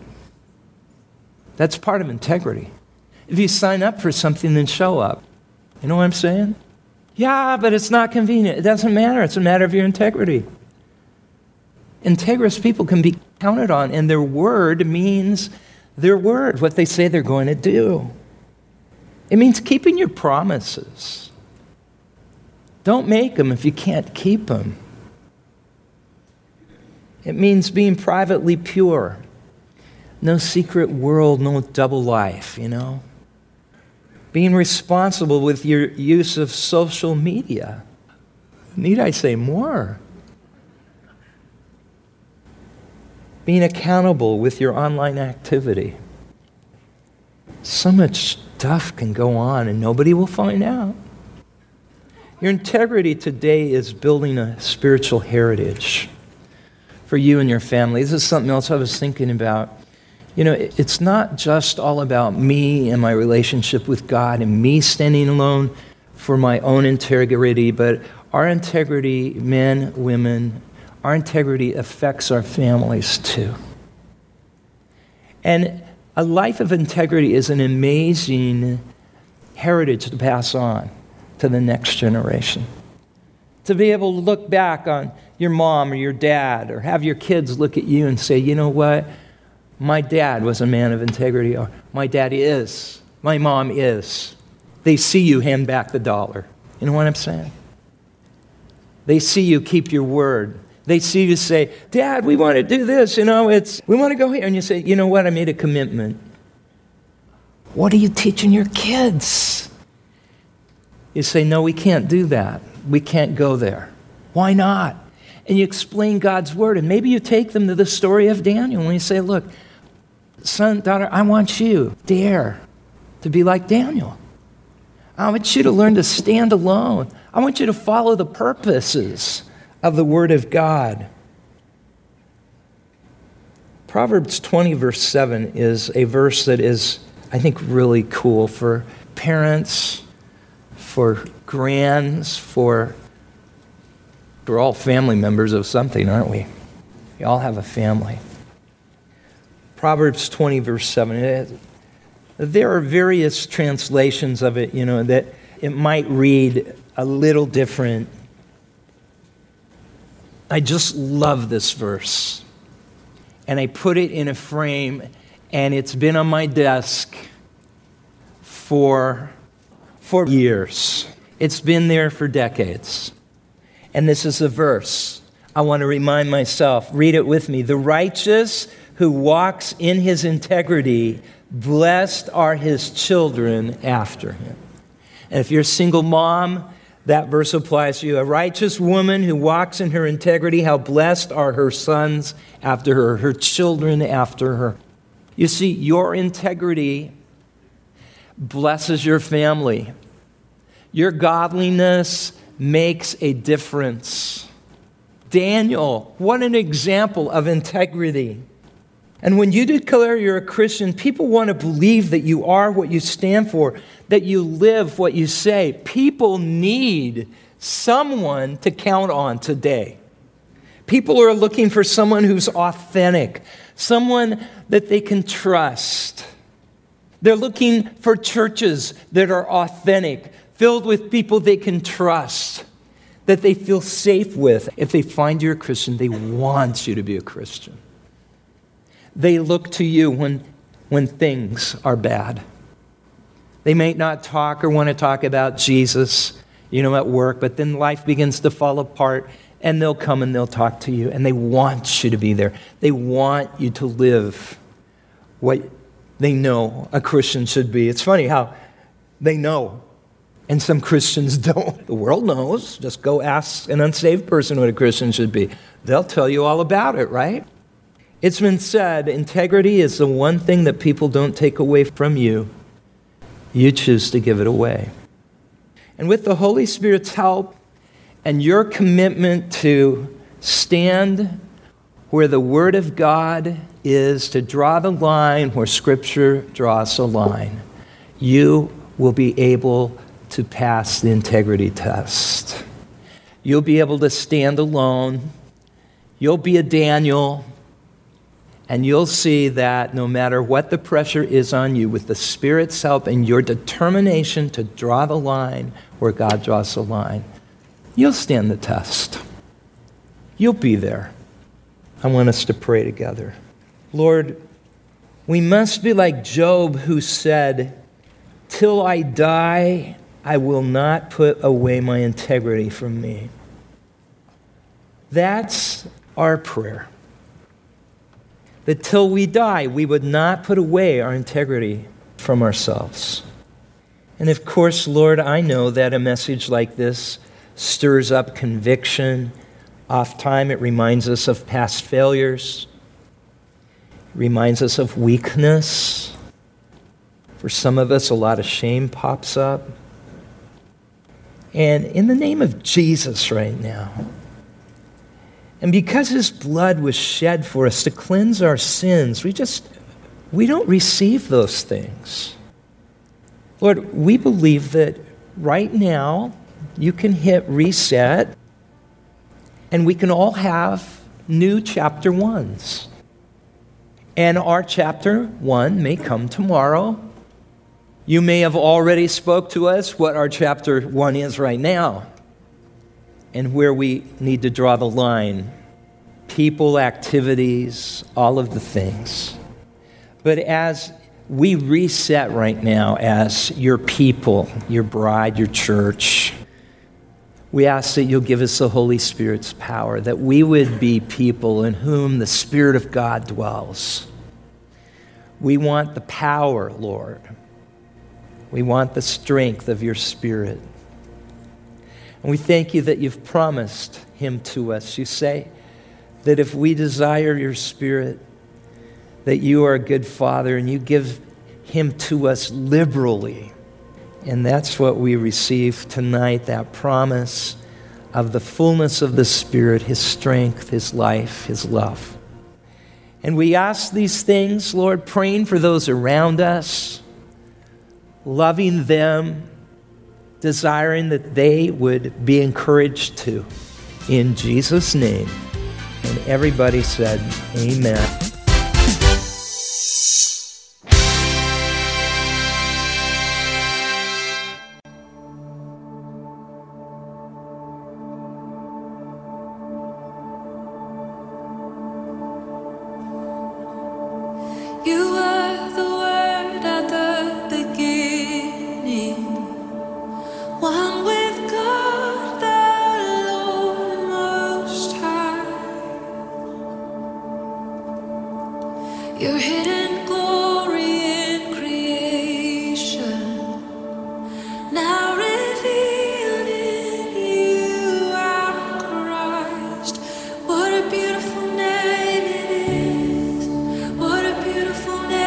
That's part of integrity. if you sign up for something, then show up. You know what I'm saying? Yeah, but it's not convenient. It doesn't matter. It's a matter of your integrity. Integrous people can be counted on, and their word means their word, what they say they're going to do. It means keeping your promises. Don't make them if you can't keep them. It means being privately pure. No secret world, no double life, you know. Being responsible with your use of social media. Need I say more? Being accountable with your online activity. So much stuff can go on and nobody will find out. Your integrity today is building a spiritual heritage for you and your family. This is something else I was thinking about. You know, it's not just all about me and my relationship with God and me standing alone for my own integrity, but our integrity, men, women, our integrity affects our families too. And a life of integrity is an amazing heritage to pass on to the next generation. To be able to look back on your mom or your dad or have your kids look at you and say, you know what? My dad was a man of integrity, or my dad is, my mom is. They see you hand back the dollar. You know what I'm saying? They see you keep your word. They see you say, Dad, we want to do this, you know, we want to go here. And you say, you know what, I made a commitment. What are you teaching your kids? You say, no, we can't do that. We can't go there. Why not? And you explain God's word, and maybe you take them to the story of Daniel, and you say, look, son, daughter, I want you, dare, to be like Daniel. I want you to learn to stand alone. I want you to follow the purposes of the word of God. Proverbs 20, verse 7 is a verse that is, I think, really cool for parents, for grands, for... We're all family members of something, aren't we? We all have a family. Proverbs 20, verse 7. There are various translations of it, you know, that it might read a little different. I just love this verse. And I put it in a frame, and it's been on my desk for years. It's been there for decades. And this is a verse. I want to remind myself, read it with me. The righteous who walks in his integrity, blessed are his children after him. And if you're a single mom, that verse applies to you. A righteous woman who walks in her integrity, how blessed are her sons after her, her children after her. You see, your integrity blesses your family. Your godliness makes a difference. Daniel, what an example of integrity. And when you declare you're a Christian, people want to believe that you are what you stand for, that you live what you say. People need someone to count on today. People are looking for someone who's authentic, someone that they can trust. They're looking for churches that are authentic, filled with people they can trust, that they feel safe with. If they find you're a Christian, they want you to be a Christian. They look to you when things are bad. They may not talk or want to talk about Jesus, you know, at work, but then life begins to fall apart, and they'll come and they'll talk to you, and they want you to be there. They want you to live what they know a Christian should be. It's funny how they know. And some Christians don't. The world knows. Just go ask an unsaved person what a Christian should be. They'll tell you all about it, right? It's been said, integrity is the one thing that people don't take away from you. You choose to give it away. And with the Holy Spirit's help and your commitment to stand where the Word of God is, to draw the line where Scripture draws the line, you will be able to pass the integrity test. You'll be able to stand alone. You'll be a Daniel. And you'll see that no matter what the pressure is on you, with the Spirit's help and your determination to draw the line where God draws the line, you'll stand the test. You'll be there. I want us to pray together. Lord, we must be like Job, who said, "Till I die, I will not put away my integrity from me." That's our prayer. That till we die, we would not put away our integrity from ourselves. And of course, Lord, I know that a message like this stirs up conviction. Oftentimes, it reminds us of past failures. It reminds us of weakness. For some of us, a lot of shame pops up. And in the name of Jesus right now, and because his blood was shed for us to cleanse our sins, we don't receive those things. Lord, we believe that right now you can hit reset and we can all have new chapter ones. And our chapter one may come tomorrow. You may have already spoke to us what our chapter one is right now, and where we need to draw the line. People, activities, all of the things. But as we reset right now as your people, your bride, your church, we ask that you'll give us the Holy Spirit's power, that we would be people in whom the Spirit of God dwells. We want the power, Lord. We want the strength of your Spirit. And we thank you that you've promised him to us. You say that if we desire your Spirit, that you are a good Father and you give him to us liberally. And that's what we receive tonight, that promise of the fullness of the Spirit, his strength, his life, his love. And we ask these things, Lord, praying for those around us, loving them, desiring that they would be encouraged to. In Jesus' name. And everybody said, amen. Beautiful name it is. What a beautiful name.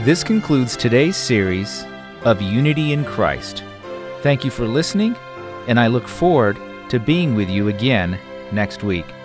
This concludes today's series of Unity in Christ. Thank you for listening, and I look forward to being with you again next week.